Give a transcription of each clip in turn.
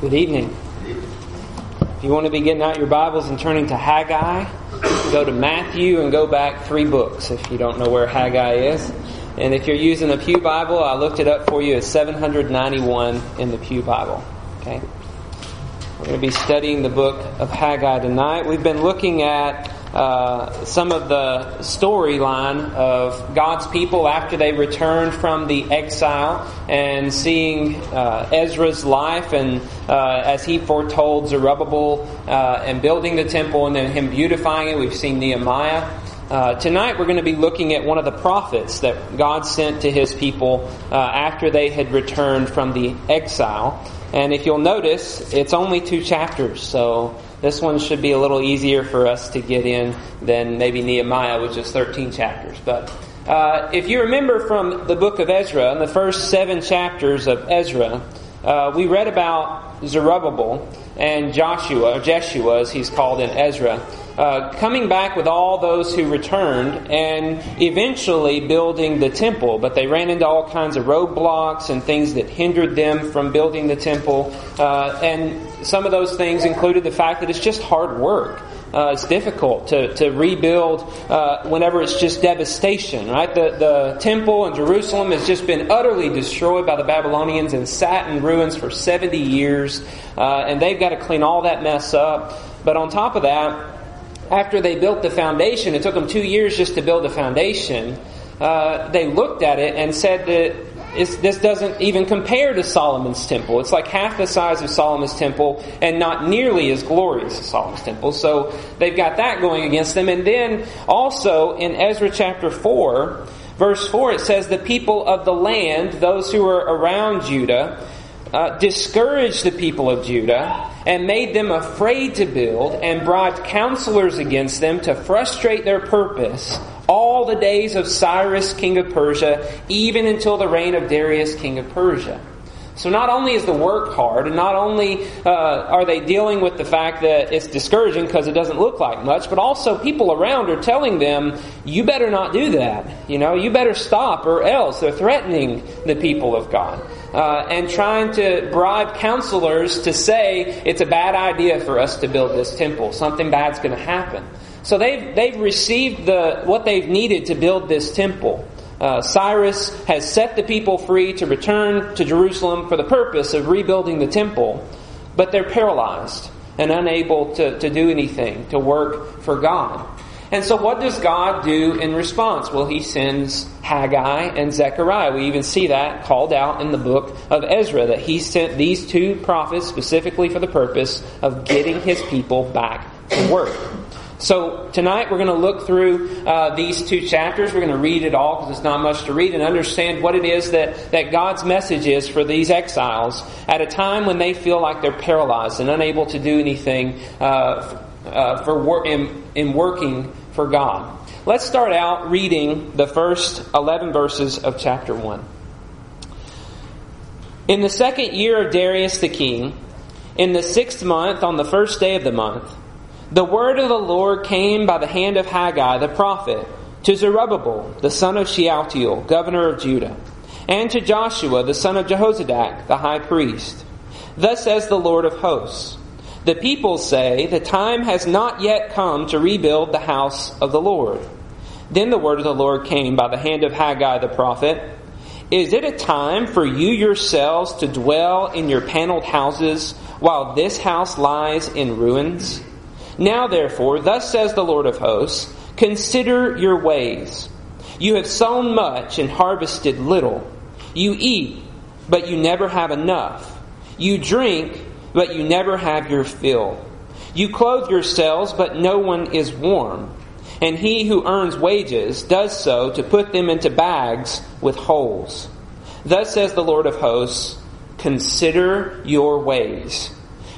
Good evening. If you want to be getting out your Bibles and turning to Haggai, go to Matthew and go back 3 books if you don't know where Haggai is. And if you're using a Pew Bible, I looked it up for you. It's 791 in the Pew Bible. Okay, we're going to be studying the book of Haggai tonight. We've been looking at some of the storyline of God's people after they returned from the exile, and seeing Ezra's life, and as he foretold Zerubbabel and building the temple, and then him beautifying it. We've seen Nehemiah. Tonight we're going to be looking at one of the prophets that God sent to his people after they had returned from the exile. And if you'll notice, it's only 2 chapters, so this one should be a little easier for us to get in than maybe Nehemiah, which is 13 chapters. But if you remember from the book of Ezra, in the first 7 chapters of Ezra, we read about Zerubbabel and Joshua, or Jeshua as he's called in Ezra, coming back with all those who returned and eventually building the temple. But they ran into all kinds of roadblocks and things that hindered them from building the temple. And some of those things included the fact that it's just hard work. It's difficult to rebuild whenever it's just devastation, right? The temple in Jerusalem has just been utterly destroyed by the Babylonians and sat in ruins for 70 years. And they've got to clean all that mess up. But on top of that, after they built the foundation, it took them 2 years just to build the foundation. They looked at it and said that this doesn't even compare to Solomon's temple. It's like half the size of Solomon's temple and not nearly as glorious as Solomon's temple. So they've got that going against them. And then also in Ezra chapter 4, verse 4, it says, "The people of the land, those who are around Judah, discouraged the people of Judah and made them afraid to build, and bribed counselors against them to frustrate their purpose all the days of Cyrus, king of Persia, even until the reign of Darius, king of Persia." So not only is the work hard, and not only are they dealing with the fact that it's discouraging because it doesn't look like much, but also people around are telling them, you better not do that. You know, you better stop or else. They're threatening the people of God and trying to bribe counselors to say it's a bad idea for us to build this temple. Something bad's going to happen. So they've received what they've needed to build this temple. Cyrus has set the people free to return to Jerusalem for the purpose of rebuilding the temple, but they're paralyzed and unable to do anything, to work for God. And so what does God do in response? Well, he sends Haggai and Zechariah. We even see that called out in the book of Ezra, that he sent these 2 prophets specifically for the purpose of getting his people back to work. So tonight we're going to look through these 2 chapters. We're going to read it all because it's not much to read, and understand what it is that God's message is for these exiles at a time when they feel like they're paralyzed and unable to do anything in working for God. Let's start out reading the first 11 verses of chapter 1. "In the 2nd year of Darius the king, in the 6th month, on the 1st day of the month, the word of the Lord came by the hand of Haggai the prophet to Zerubbabel, the son of Shealtiel, governor of Judah, and to Joshua, the son of Jehozadak, the high priest. Thus says the Lord of hosts, the people say, the time has not yet come to rebuild the house of the Lord. Then the word of the Lord came by the hand of Haggai the prophet. Is it a time for you yourselves to dwell in your paneled houses while this house lies in ruins? Now therefore, thus says the Lord of hosts, consider your ways. You have sown much and harvested little. You eat, but you never have enough. You drink, but you never have your fill. You clothe yourselves, but no one is warm. And he who earns wages does so to put them into bags with holes. Thus says the Lord of hosts, consider your ways.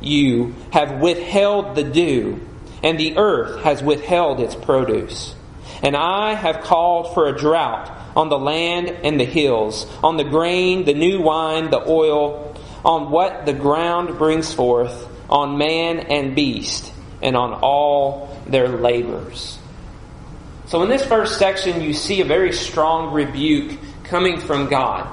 you have withheld the dew, and the earth has withheld its produce. And I have called for a drought on the land and the hills, on the grain, the new wine, the oil, on what the ground brings forth, on man and beast, and on all their labors." So in this first section, you see a very strong rebuke coming from God.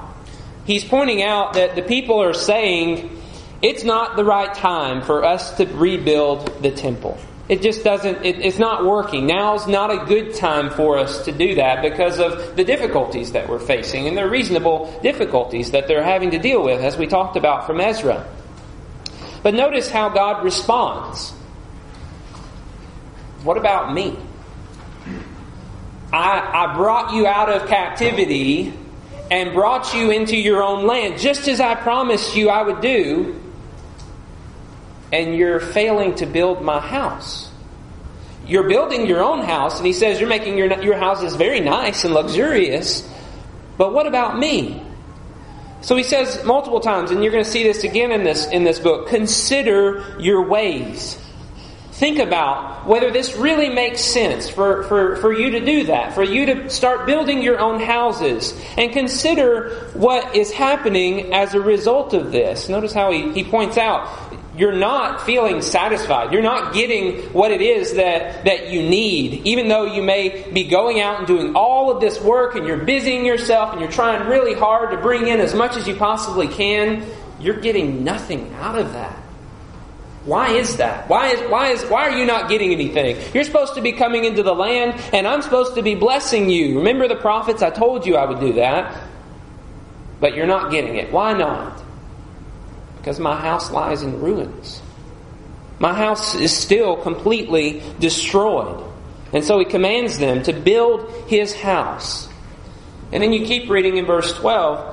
He's pointing out that the people are saying, it's not the right time for us to rebuild the temple. It just doesn't, it's not working. Now's not a good time for us to do that because of the difficulties that we're facing, and the reasonable difficulties that they're having to deal with, as we talked about from Ezra. But notice how God responds. What about me? I brought you out of captivity and brought you into your own land, just as I promised you I would do. And you're failing to build my house. You're building your own house, and he says you're making your houses very nice and luxurious. But what about me? So he says multiple times, and you're going to see this again in this book, consider your ways. Think about whether this really makes sense for you to do that, for you to start building your own houses, and consider what is happening as a result of this. Notice how he points out, you're not feeling satisfied. You're not getting what it is that you need, even though you may be going out and doing all of this work, and you're busying yourself, and you're trying really hard to bring in as much as you possibly can. You're getting nothing out of that. Why is that? Why are you not getting anything? You're supposed to be coming into the land, and I'm supposed to be blessing you. Remember the prophets? I told you I would do that. But you're not getting it. Why not? Because my house lies in ruins. My house is still completely destroyed. And so he commands them to build his house. And then you keep reading in verse 12.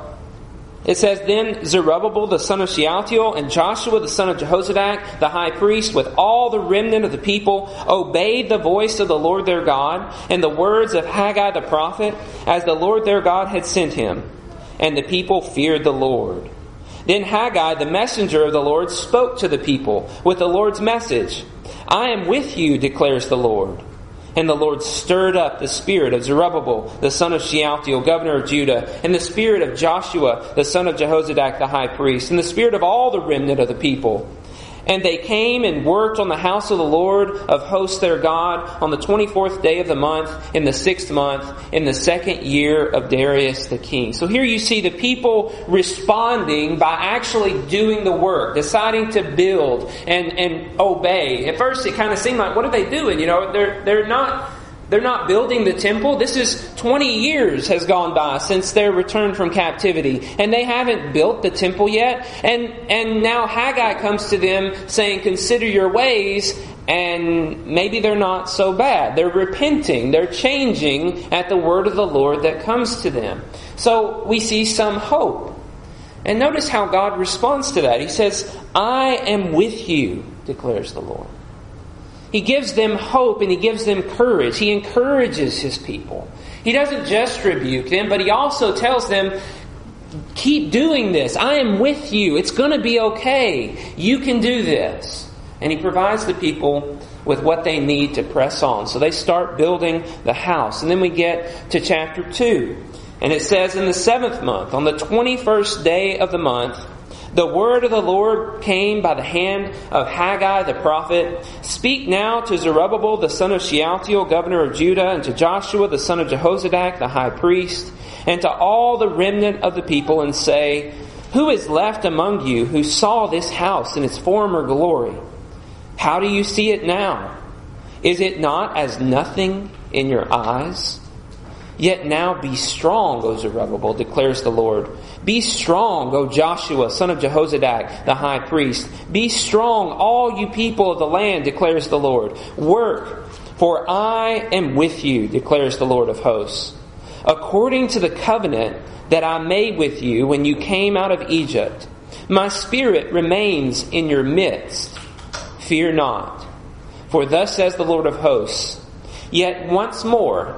It says, "Then Zerubbabel the son of Shealtiel and Joshua the son of Jehozadak, the high priest, with all the remnant of the people, obeyed the voice of the Lord their God and the words of Haggai the prophet, as the Lord their God had sent him. And the people feared the Lord. Then Haggai, the messenger of the Lord, spoke to the people with the Lord's message. 'I am with you,' declares the Lord." And the Lord stirred up the spirit of Zerubbabel, the son of Shealtiel, governor of Judah, and the spirit of Joshua, the son of Jehozadak, the high priest, and the spirit of all the remnant of the people. And they came and worked on the house of the Lord of hosts their God on the 24th day of the month, in the 6th month, in the 2nd year of Darius the king. So here you see the people responding by actually doing the work, deciding to build and obey. At first it kind of seemed like, what are they doing? You know, they're not building the temple. This is 20 years has gone by since their return from captivity, and they haven't built the temple yet. And now Haggai comes to them saying, consider your ways, and maybe they're not so bad. They're repenting. They're changing at the word of the Lord that comes to them. So we see some hope. And notice how God responds to that. He says, "I am with you," declares the Lord. He gives them hope and he gives them courage. He encourages his people. He doesn't just rebuke them, but he also tells them, keep doing this. I am with you. It's going to be okay. You can do this. And he provides the people with what they need to press on. So they start building the house. And then we get to chapter 2. And it says, "In the 7th month, on the 21st day of the month, the word of the Lord came by the hand of Haggai the prophet. 'Speak now to Zerubbabel the son of Shealtiel, governor of Judah, and to Joshua the son of Jehozadak, the high priest, and to all the remnant of the people, and say, who is left among you who saw this house in its former glory? How do you see it now? Is it not as nothing in your eyes? Yet now be strong, O Zerubbabel, declares the Lord. Be strong, O Joshua, son of Jehozadak, the high priest. Be strong, all you people of the land, declares the Lord. Work, for I am with you, declares the Lord of hosts. According to the covenant that I made with you when you came out of Egypt, my spirit remains in your midst. Fear not, for thus says the Lord of hosts, yet once more,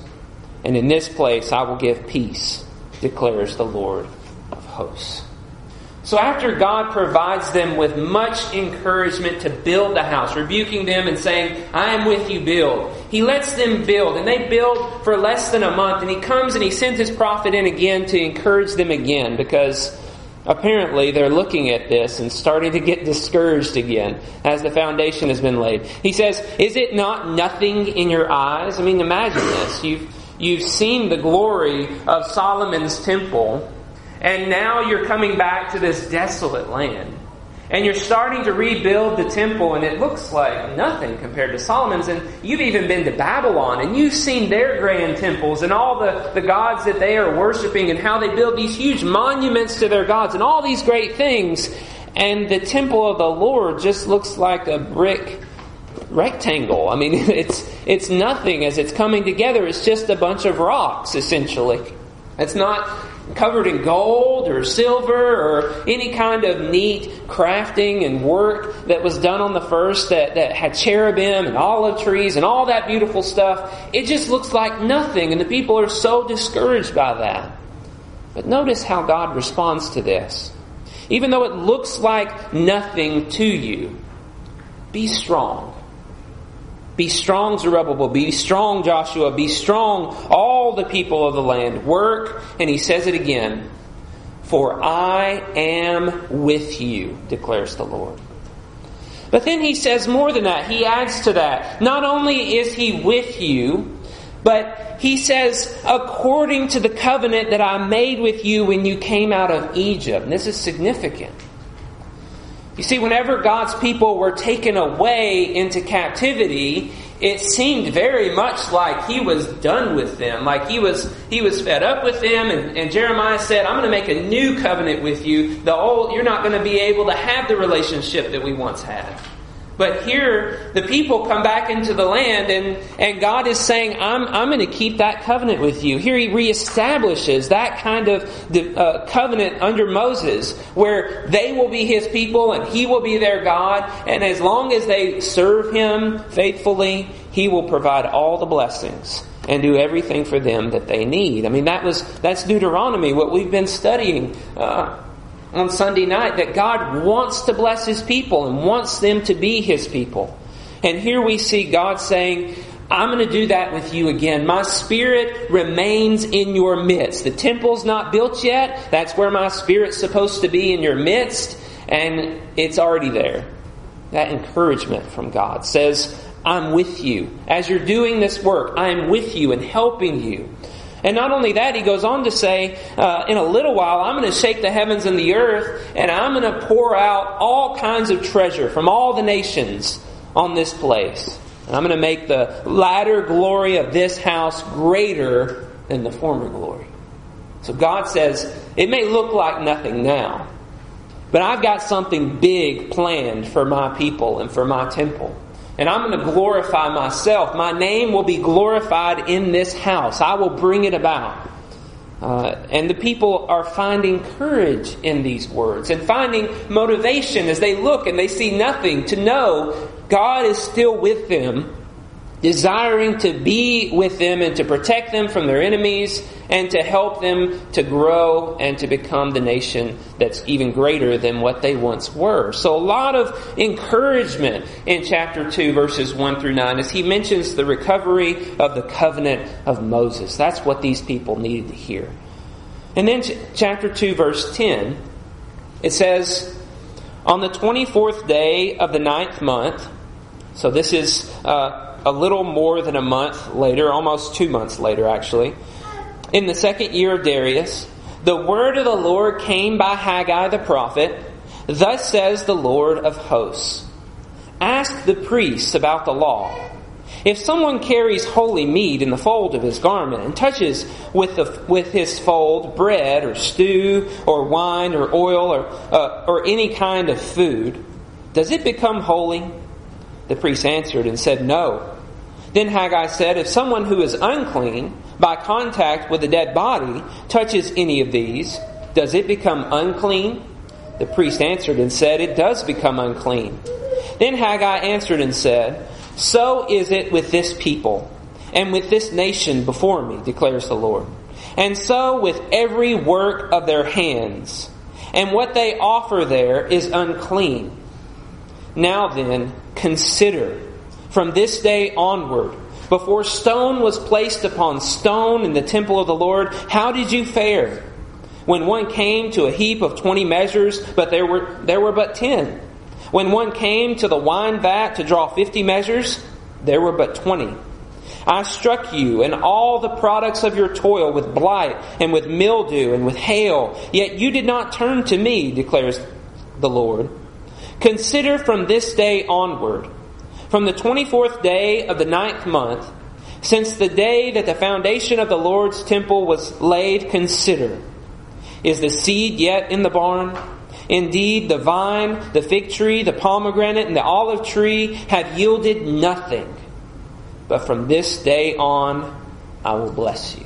And in this place I will give peace, declares the Lord of hosts. So after God provides them with much encouragement to build the house, rebuking them and saying, I am with you, build. He lets them build, and they build for less than a month. And He comes and He sends His prophet in again to encourage them again, because apparently they're looking at this and starting to get discouraged again as the foundation has been laid. He says, is it not nothing in your eyes? I mean, imagine this. You've seen the glory of Solomon's temple, and now you're coming back to this desolate land. And you're starting to rebuild the temple, and it looks like nothing compared to Solomon's. And you've even been to Babylon, and you've seen their grand temples and all the gods that they are worshiping and how they build these huge monuments to their gods and all these great things. And the temple of the Lord just looks like a brick rectangle. I mean, it's nothing as it's coming together. It's just a bunch of rocks, essentially. It's not covered in gold or silver or any kind of neat crafting and work that was done on the first that had cherubim and olive trees and all that beautiful stuff. It just looks like nothing, and the people are so discouraged by that. But notice how God responds to this. Even though it looks like nothing to you, be strong. Be strong, Zerubbabel. Be strong, Joshua. Be strong, all the people of the land. Work, and He says it again, for I am with you, declares the Lord. But then He says more than that. He adds to that. Not only is He with you, but He says, according to the covenant that I made with you when you came out of Egypt. And this is significant. You see, whenever God's people were taken away into captivity, it seemed very much like He was done with them, like He was fed up with them. And Jeremiah said, I'm going to make a new covenant with you. The old, you're not going to be able to have the relationship that we once had. But here, the people come back into the land, and God is saying, I'm going to keep that covenant with you. Here He reestablishes that kind of covenant under Moses, where they will be His people and He will be their God. And as long as they serve Him faithfully, He will provide all the blessings and do everything for them that they need. I mean, that's Deuteronomy, what we've been studying on Sunday night, that God wants to bless His people and wants them to be His people. And here we see God saying, I'm going to do that with you again. My Spirit remains in your midst. The temple's not built yet. That's where my Spirit's supposed to be, in your midst. And it's already there. That encouragement from God says, I'm with you. As you're doing this work, I am with you and helping you. And not only that, He goes on to say, in a little while, I'm going to shake the heavens and the earth, and I'm going to pour out all kinds of treasure from all the nations on this place. And I'm going to make the latter glory of this house greater than the former glory. So God says, it may look like nothing now, but I've got something big planned for my people and for my temple. And I'm going to glorify myself. My name will be glorified in this house. I will bring it about. And the people are finding courage in these words and finding motivation as they look and they see nothing, to know God is still with them, desiring to be with them and to protect them from their enemies and to help them to grow and to become the nation that's even greater than what they once were. So a lot of encouragement in chapter 2, verses 1 through 9, as he mentions the recovery of the covenant of Moses. That's what these people needed to hear. And then chapter 2, verse 10, it says, on the 24th day of the 9th month, so this is a little more than a month later, almost 2 months later, actually, in the second year of Darius, the word of the Lord came by Haggai the prophet. Thus says the Lord of hosts, ask the priests about the law. If someone carries holy meat in the fold of his garment and touches with his fold bread or stew or wine or oil or any kind of food, Does it become holy? The priest answered and said, No. Then Haggai said, If someone who is unclean by contact with a dead body touches any of these, does it become unclean? The priest answered and said, It does become unclean. Then Haggai answered and said, So is it with this people and with this nation before me, declares the Lord. And so with every work of their hands, and what they offer there is unclean. Now then, consider, from this day onward, before stone was placed upon stone in the temple of the Lord, how did you fare? When one came to a heap of 20 measures, but there were but 10. When one came to the wine vat to draw 50 measures, there were but 20. I struck you and all the products of your toil with blight and with mildew and with hail, yet you did not turn to me, declares the Lord. Consider from this day onward, from the 24th day of the 9th month, since the day that the foundation of the Lord's temple was laid, consider, is the seed yet in the barn? Indeed, the vine, the fig tree, the pomegranate, and the olive tree have yielded nothing. But from this day on, I will bless you.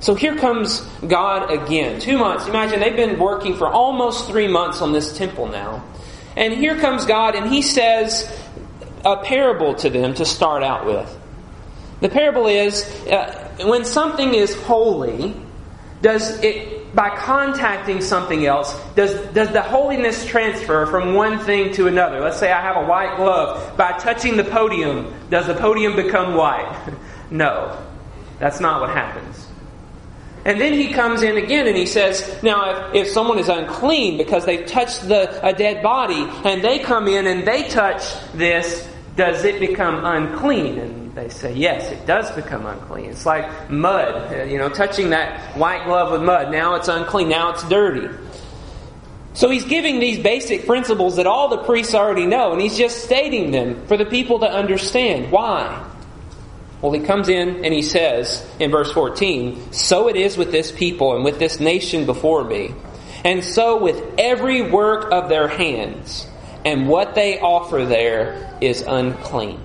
So here comes God again. 2 months. Imagine they've been working for almost 3 months on this temple now. And here comes God, and He says a parable to them to start out with. The parable is, when something is holy, does it, by contacting something else, does the holiness transfer from one thing to another? Let's say I have a white glove. By touching the podium, does the podium become white? No. That's not what happens. And then He comes in again and He says, now if someone is unclean because they've touched a dead body, and they come in and they touch this, does it become unclean? And they say, yes, it does become unclean. It's like mud, touching that white glove with mud. Now it's unclean, now it's dirty. So He's giving these basic principles that all the priests already know, and He's just stating them for the people to understand. Why? Well, He comes in and He says in verse 14, So it is with this people and with this nation before me, and so with every work of their hands, and what they offer there is unclean.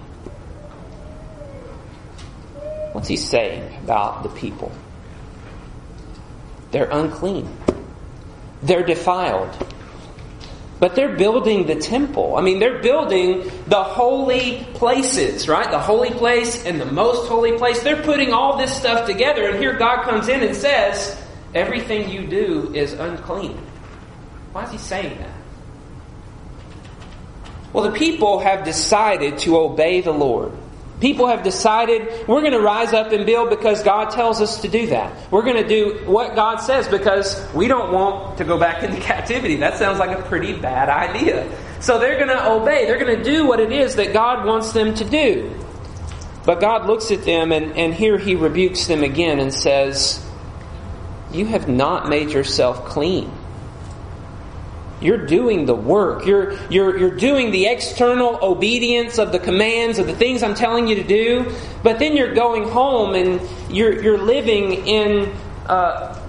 What's He saying about the people? They're unclean. They're defiled. But they're building the temple. I mean, they're building the holy places, right? The holy place and the most holy place. They're putting all this stuff together, and here God comes in and says, everything you do is unclean. Why is He saying that? Well, the people have decided to obey the Lord. People have decided, we're going to rise up and build because God tells us to do that. We're going to do what God says because we don't want to go back into captivity. That sounds like a pretty bad idea. So they're going to obey. They're going to do what it is that God wants them to do. But God looks at them, and here He rebukes them again and says, you have not made yourself clean. You're doing the work. You're doing the external obedience of the commands, of the things I'm telling you to do. But then you're going home and you're living in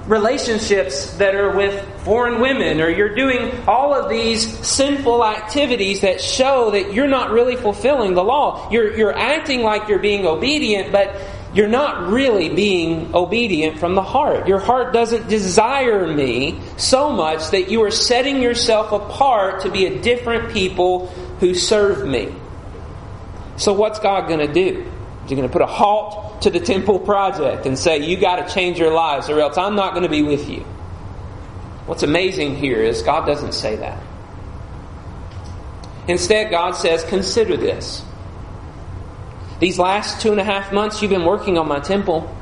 relationships that are with foreign women, or you're doing all of these sinful activities that show that you're not really fulfilling the law. You're acting like you're being obedient, but you're not really being obedient from the heart. Your heart doesn't desire me so much that you are setting yourself apart to be a different people who serve me. So what's God going to do? Is He going to put a halt to the temple project and say, you got to change your lives or else I'm not going to be with you? What's amazing here is God doesn't say that. Instead, God says, consider this. These last 2.5 months you've been working on my temple.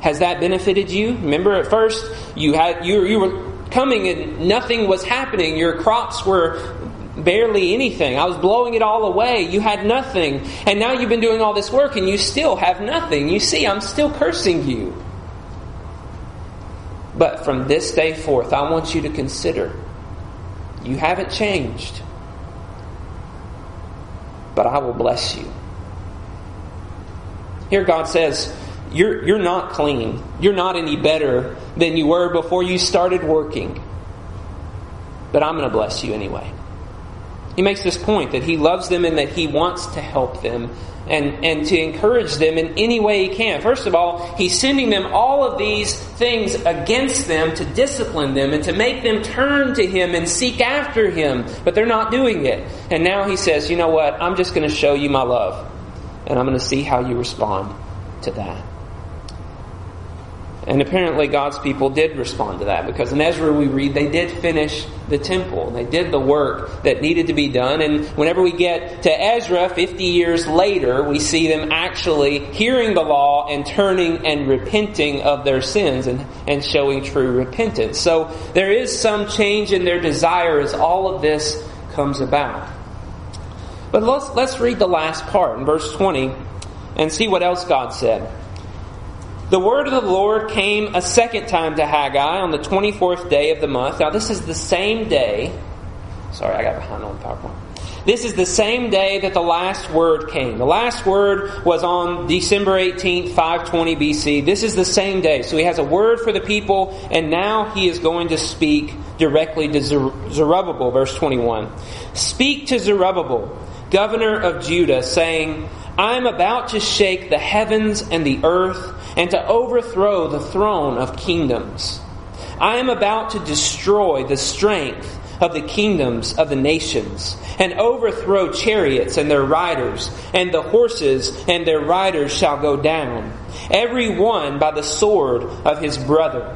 Has that benefited you? Remember at first you were coming and nothing was happening. Your crops were barely anything. I was blowing it all away. You had nothing. And now you've been doing all this work and you still have nothing. You see, I'm still cursing you. But from this day forth, I want you to consider. You haven't changed. But I will bless you. Here God says, you're not clean. You're not any better than you were before you started working. But I'm going to bless you anyway. He makes this point that he loves them and that he wants to help them and to encourage them in any way he can. First of all, he's sending them all of these things against them to discipline them and to make them turn to him and seek after him. But they're not doing it. And now he says, you know what? I'm just going to show you my love. And I'm going to see how you respond to that. And apparently God's people did respond to that, because in Ezra we read they did finish the temple. They did the work that needed to be done. And whenever we get to Ezra 50 years later, we see them actually hearing the law and turning and repenting of their sins and showing true repentance. So there is some change in their desire as all of this comes about. But let's read the last part in verse 20 and see what else God said. The word of the Lord came a second time to Haggai on the 24th day of the month. Now this is the same day. Sorry, I got behind on PowerPoint. This is the same day that the last word came. The last word was on December 18th, 520 BC. This is the same day. So he has a word for the people, and now he is going to speak directly to Zerubbabel, verse 21. Speak to Zerubbabel, governor of Judah, saying, I am about to shake the heavens and the earth and to overthrow the throne of kingdoms. I am about to destroy the strength of the kingdoms of the nations and overthrow chariots and their riders, and the horses and their riders shall go down, every one by the sword of his brother.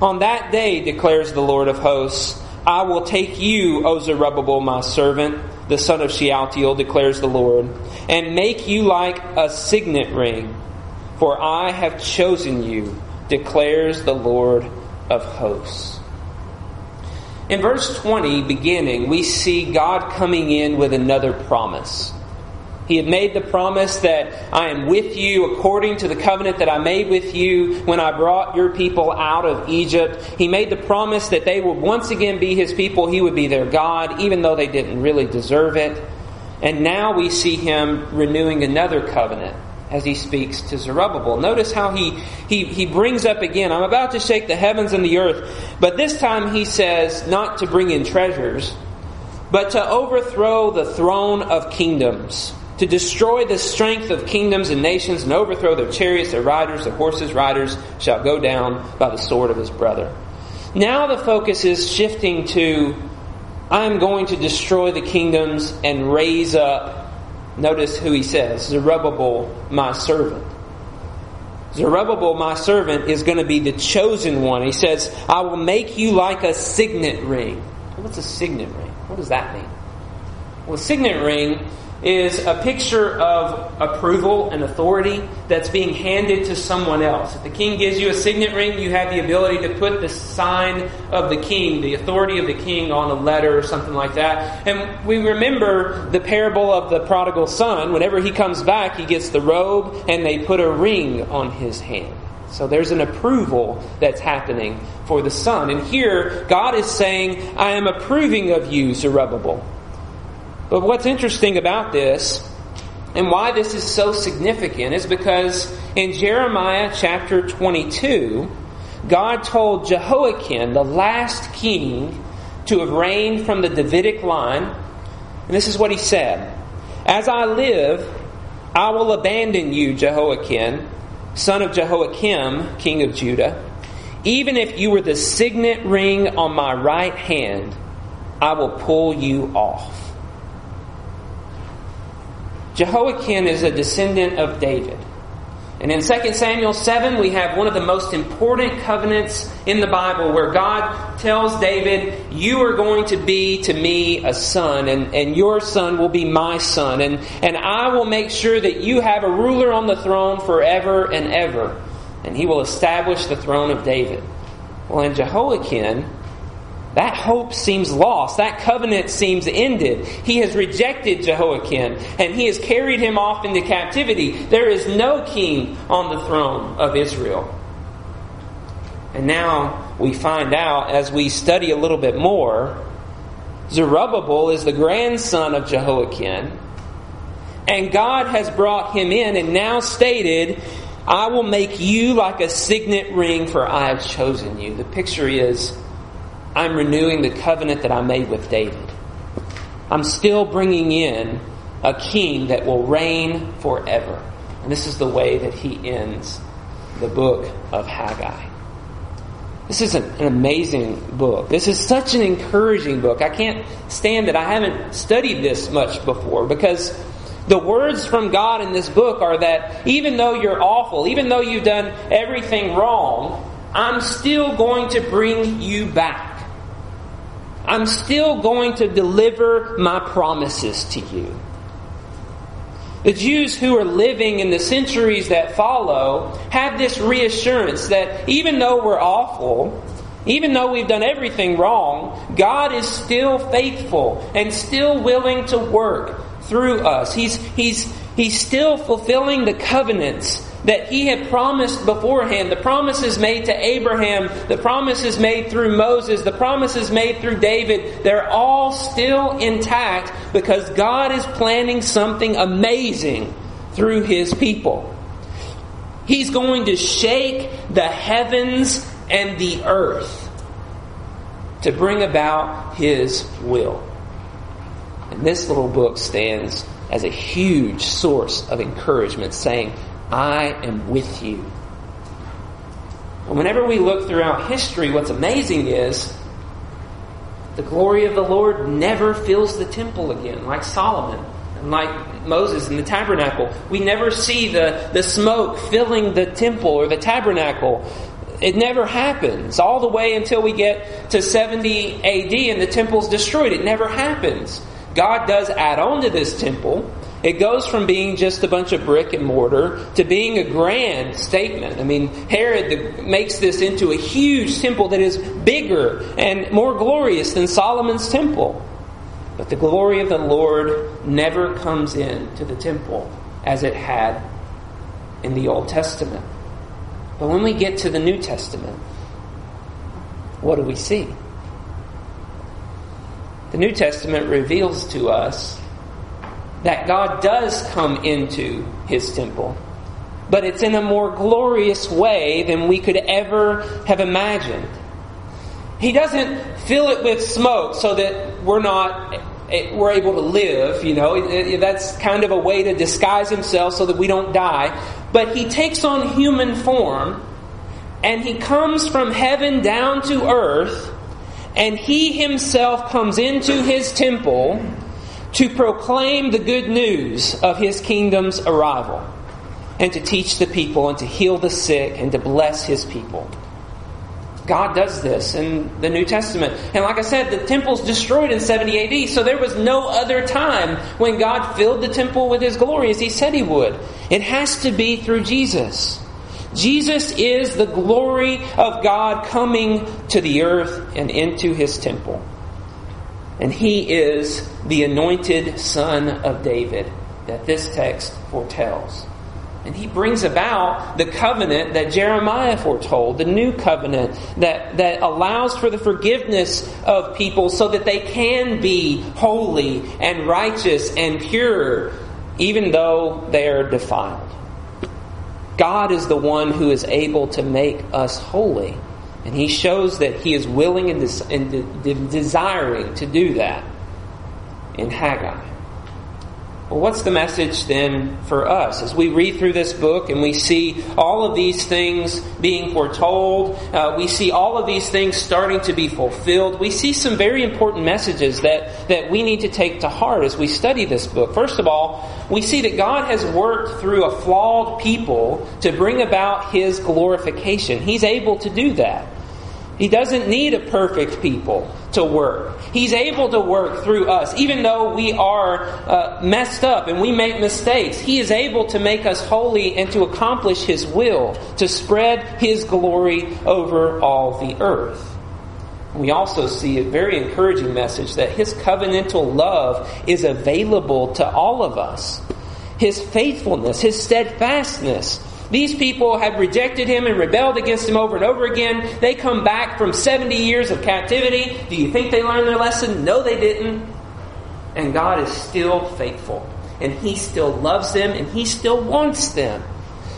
On that day, declares the Lord of hosts, I will take you, O Zerubbabel, my servant, the son of Shealtiel, declares the Lord, and make you like a signet ring. For I have chosen you, declares the Lord of hosts. In verse 20, beginning, we see God coming in with another promise. He had made the promise that I am with you according to the covenant that I made with you when I brought your people out of Egypt. He made the promise that they would once again be his people. He would be their God, even though they didn't really deserve it. And now we see him renewing another covenant as he speaks to Zerubbabel. Notice how he brings up again, I'm about to shake the heavens and the earth. But this time he says not to bring in treasures, but to overthrow the throne of kingdoms, to destroy the strength of kingdoms and nations, and overthrow their chariots, their riders, their horses, riders shall go down by the sword of his brother. Now the focus is shifting to, I'm going to destroy the kingdoms and raise up, notice who he says, Zerubbabel, my servant. Zerubbabel, my servant, is going to be the chosen one. He says, I will make you like a signet ring. What's a signet ring? What does that mean? Well, a signet ring is a picture of approval and authority that's being handed to someone else. If the king gives you a signet ring, you have the ability to put the sign of the king, the authority of the king, on a letter or something like that. And we remember the parable of the prodigal son. Whenever he comes back, he gets the robe and they put a ring on his hand. So there's an approval that's happening for the son. And here, God is saying, I am approving of you, Zerubbabel. But what's interesting about this, and why this is so significant, is because in Jeremiah chapter 22, God told Jehoiakim, the last king to have reigned from the Davidic line, and this is what he said, As I live, I will abandon you, Jehoiakim, son of Jehoiakim, king of Judah. Even if you were the signet ring on my right hand, I will pull you off. Jehoiakim is a descendant of David. And in 2 Samuel 7, we have one of the most important covenants in the Bible where God tells David, you are going to be to me a son, and your son will be my son, and I will make sure that you have a ruler on the throne forever and ever, and he will establish the throne of David. Well, in Jehoiakim, that hope seems lost. That covenant seems ended. He has rejected Jehoiakim, and he has carried him off into captivity. There is no king on the throne of Israel. And now we find out, as we study a little bit more, Zerubbabel is the grandson of Jehoiakim, and God has brought him in and now stated, I will make you like a signet ring, for I have chosen you. The picture is, I'm renewing the covenant that I made with David. I'm still bringing in a king that will reign forever. And this is the way that he ends the book of Haggai. This is an amazing book. This is such an encouraging book. I can't stand that I haven't studied this much before, because the words from God in this book are that even though you're awful, even though you've done everything wrong, I'm still going to bring you back. I'm still going to deliver my promises to you. The Jews who are living in the centuries that follow have this reassurance that even though we're awful, even though we've done everything wrong, God is still faithful and still willing to work through us. He's still fulfilling the covenants that He had promised beforehand. The promises made to Abraham, the promises made through Moses, the promises made through David, they're all still intact because God is planning something amazing through His people. He's going to shake the heavens and the earth to bring about His will. And this little book stands as a huge source of encouragement, saying, I am with you. And whenever we look throughout history, what's amazing is the glory of the Lord never fills the temple again, like Solomon and like Moses in the tabernacle. We never see the smoke filling the temple or the tabernacle. It never happens, all the way until we get to 70 AD and the temple's destroyed. It never happens. God does add on to this temple. It goes from being just a bunch of brick and mortar to being a grand statement. I mean, Herod makes this into a huge temple that is bigger and more glorious than Solomon's temple. But the glory of the Lord never comes into the temple as it had in the Old Testament. But when we get to the New Testament, what do we see? The New Testament reveals to us that God does come into His temple, but it's in a more glorious way than we could ever have imagined. He doesn't fill it with smoke so that we're able to live. You know, that's kind of a way to disguise Himself so that we don't die. But He takes on human form, and He comes from heaven down to earth, and He Himself comes into His temple to proclaim the good news of His kingdom's arrival, and to teach the people, and to heal the sick, and to bless His people. God does this in the New Testament. And like I said, the temple's destroyed in 70 AD, so there was no other time when God filled the temple with His glory as He said He would. It has to be through Jesus. Jesus is the glory of God coming to the earth and into His temple. And He is the anointed Son of David that this text foretells. And He brings about the covenant that Jeremiah foretold, the new covenant that allows for the forgiveness of people so that they can be holy and righteous and pure, even though they are defiled. God is the one who is able to make us holy. And He shows that He is willing and desiring to do that in Haggai. Well, what's the message then for us? As we read through this book and we see all of these things being foretold, we see all of these things starting to be fulfilled, we see some very important messages that we need to take to heart as we study this book. First of all, we see that God has worked through a flawed people to bring about His glorification. He's able to do that. He doesn't need a perfect people to work. He's able to work through us. Even though we are messed up and we make mistakes, He is able to make us holy and to accomplish His will, to spread His glory over all the earth. We also see a very encouraging message that His covenantal love is available to all of us. His faithfulness, His steadfastness. These people have rejected Him and rebelled against Him over and over again. They come back from 70 years of captivity. Do you think they learned their lesson? No, they didn't. And God is still faithful. And He still loves them. And He still wants them.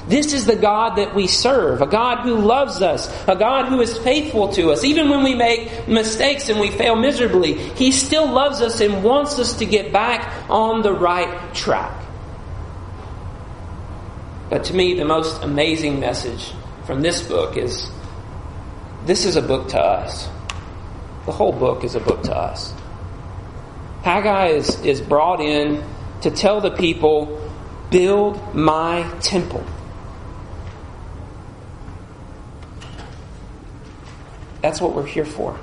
This is the God that we serve, a God who loves us, a God who is faithful to us. Even when we make mistakes and we fail miserably, He still loves us and wants us to get back on the right track. But to me, the most amazing message from this book is, this is a book to us. The whole book is a book to us. Haggai is brought in to tell the people, build my temple. That's what we're here for.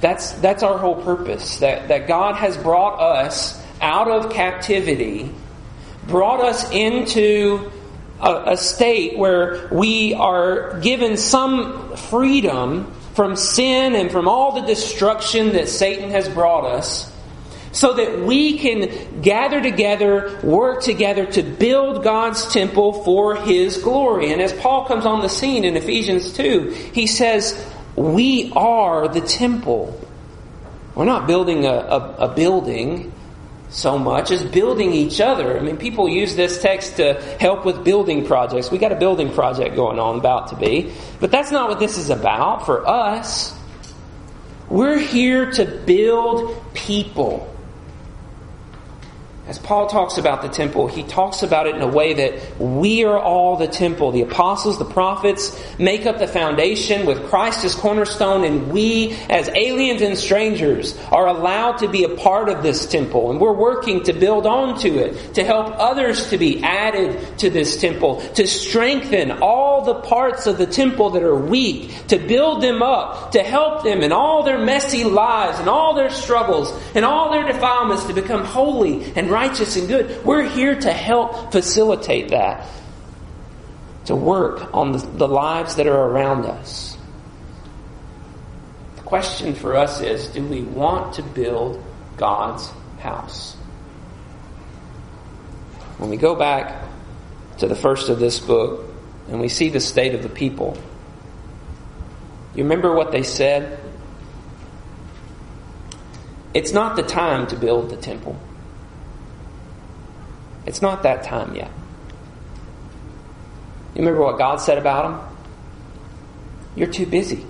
That's our whole purpose. That God has brought us out of captivity, brought us into a state where we are given some freedom from sin and from all the destruction that Satan has brought us, so that we can gather together, work together to build God's temple for His glory. And as Paul comes on the scene in Ephesians 2, he says, we are the temple. We're not building a building so much as building each other. I mean, people use this text to help with building projects. We got a building project going on, about to be. But that's not what this is about for us. We're here to build people. As Paul talks about the temple, he talks about it in a way that we are all the temple. The apostles, the prophets make up the foundation with Christ as cornerstone, and we as aliens and strangers are allowed to be a part of this temple. And we're working to build onto it, to help others to be added to this temple, to strengthen all the parts of the temple that are weak, to build them up, to help them in all their messy lives and all their struggles and all their defilements to become holy and righteous and good. We're here to help facilitate that, to work on the lives that are around us. The question for us is, do we want to build God's house? When we go back to the first of this book and we see the state of the people, you remember what they said? It's not the time to build the temple. It's not that time yet. You remember what God said about them? You're too busy.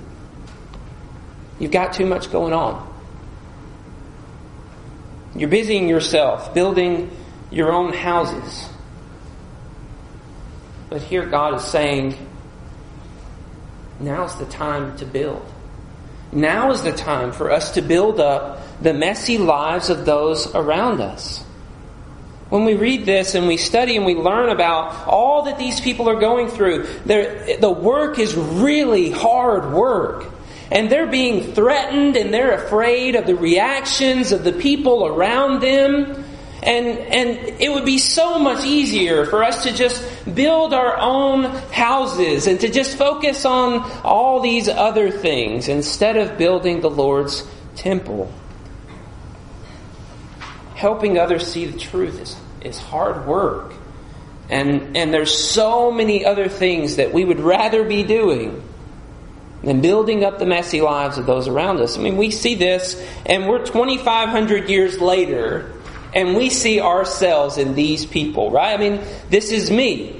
You've got too much going on. You're busying yourself, building your own houses. But here God is saying, now's the time to build. Now is the time for us to build up the messy lives of those around us. When we read this and we study and we learn about all that these people are going through, the work is really hard work. And they're being threatened and they're afraid of the reactions of the people around them. And it would be so much easier for us to just build our own houses and to just focus on all these other things instead of building the Lord's temple. Helping others see the truth is hard work. And there's so many other things that we would rather be doing than building up the messy lives of those around us. I mean, we see this, and we're 2,500 years later, and we see ourselves in these people, right? I mean, this is me.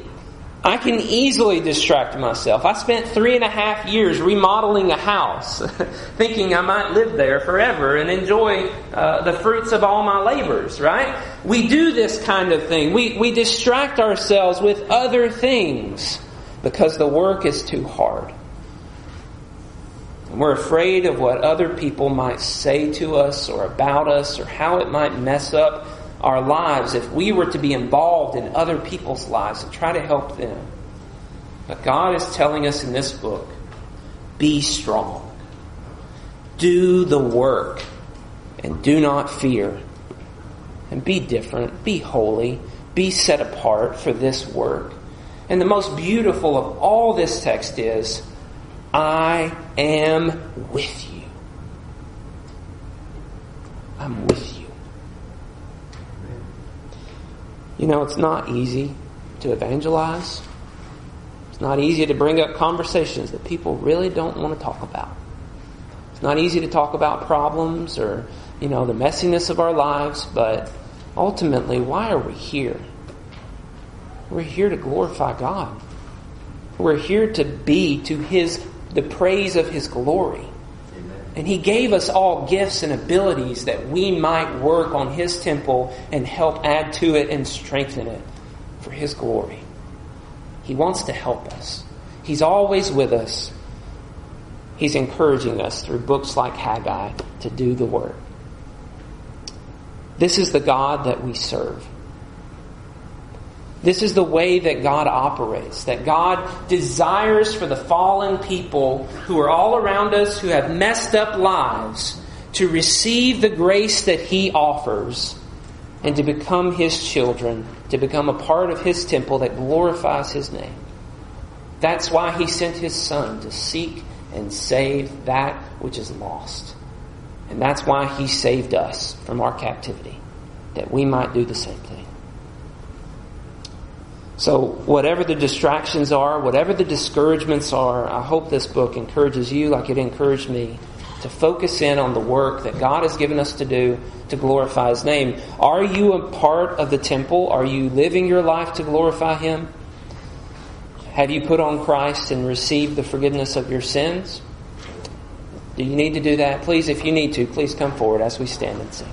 I can easily distract myself. I spent 3.5 years remodeling a house, thinking I might live there forever and enjoy the fruits of all my labors, right? We do this kind of thing. We distract ourselves with other things because the work is too hard. And we're afraid of what other people might say to us or about us or how it might mess up our lives if we were to be involved in other people's lives and try to help them. But God is telling us in this book, be strong. Do the work and do not fear. And be different, be holy, be set apart for this work. And the most beautiful of all this text is, I am with you. I'm with you. You know, it's not easy to evangelize. It's not easy to bring up conversations that people really don't want to talk about. It's not easy to talk about problems or, you know, the messiness of our lives. But ultimately, why are we here? We're here to glorify God. We're here to be to the praise of His glory. Amen. And He gave us all gifts and abilities that we might work on His temple and help add to it and strengthen it for His glory. He wants to help us. He's always with us. He's encouraging us through books like Haggai to do the work. This is the God that we serve. This is the way that God operates, that God desires for the fallen people who are all around us, who have messed up lives, to receive the grace that He offers and to become His children, to become a part of His temple that glorifies His name. That's why He sent His Son to seek and save that which is lost. And that's why He saved us from our captivity, that we might do the same thing. So whatever the distractions are, whatever the discouragements are, I hope this book encourages you like it encouraged me to focus in on the work that God has given us to do to glorify His name. Are you a part of the temple? Are you living your life to glorify Him? Have you put on Christ and received the forgiveness of your sins? Do you need to do that? Please, if you need to, please come forward as we stand and sing.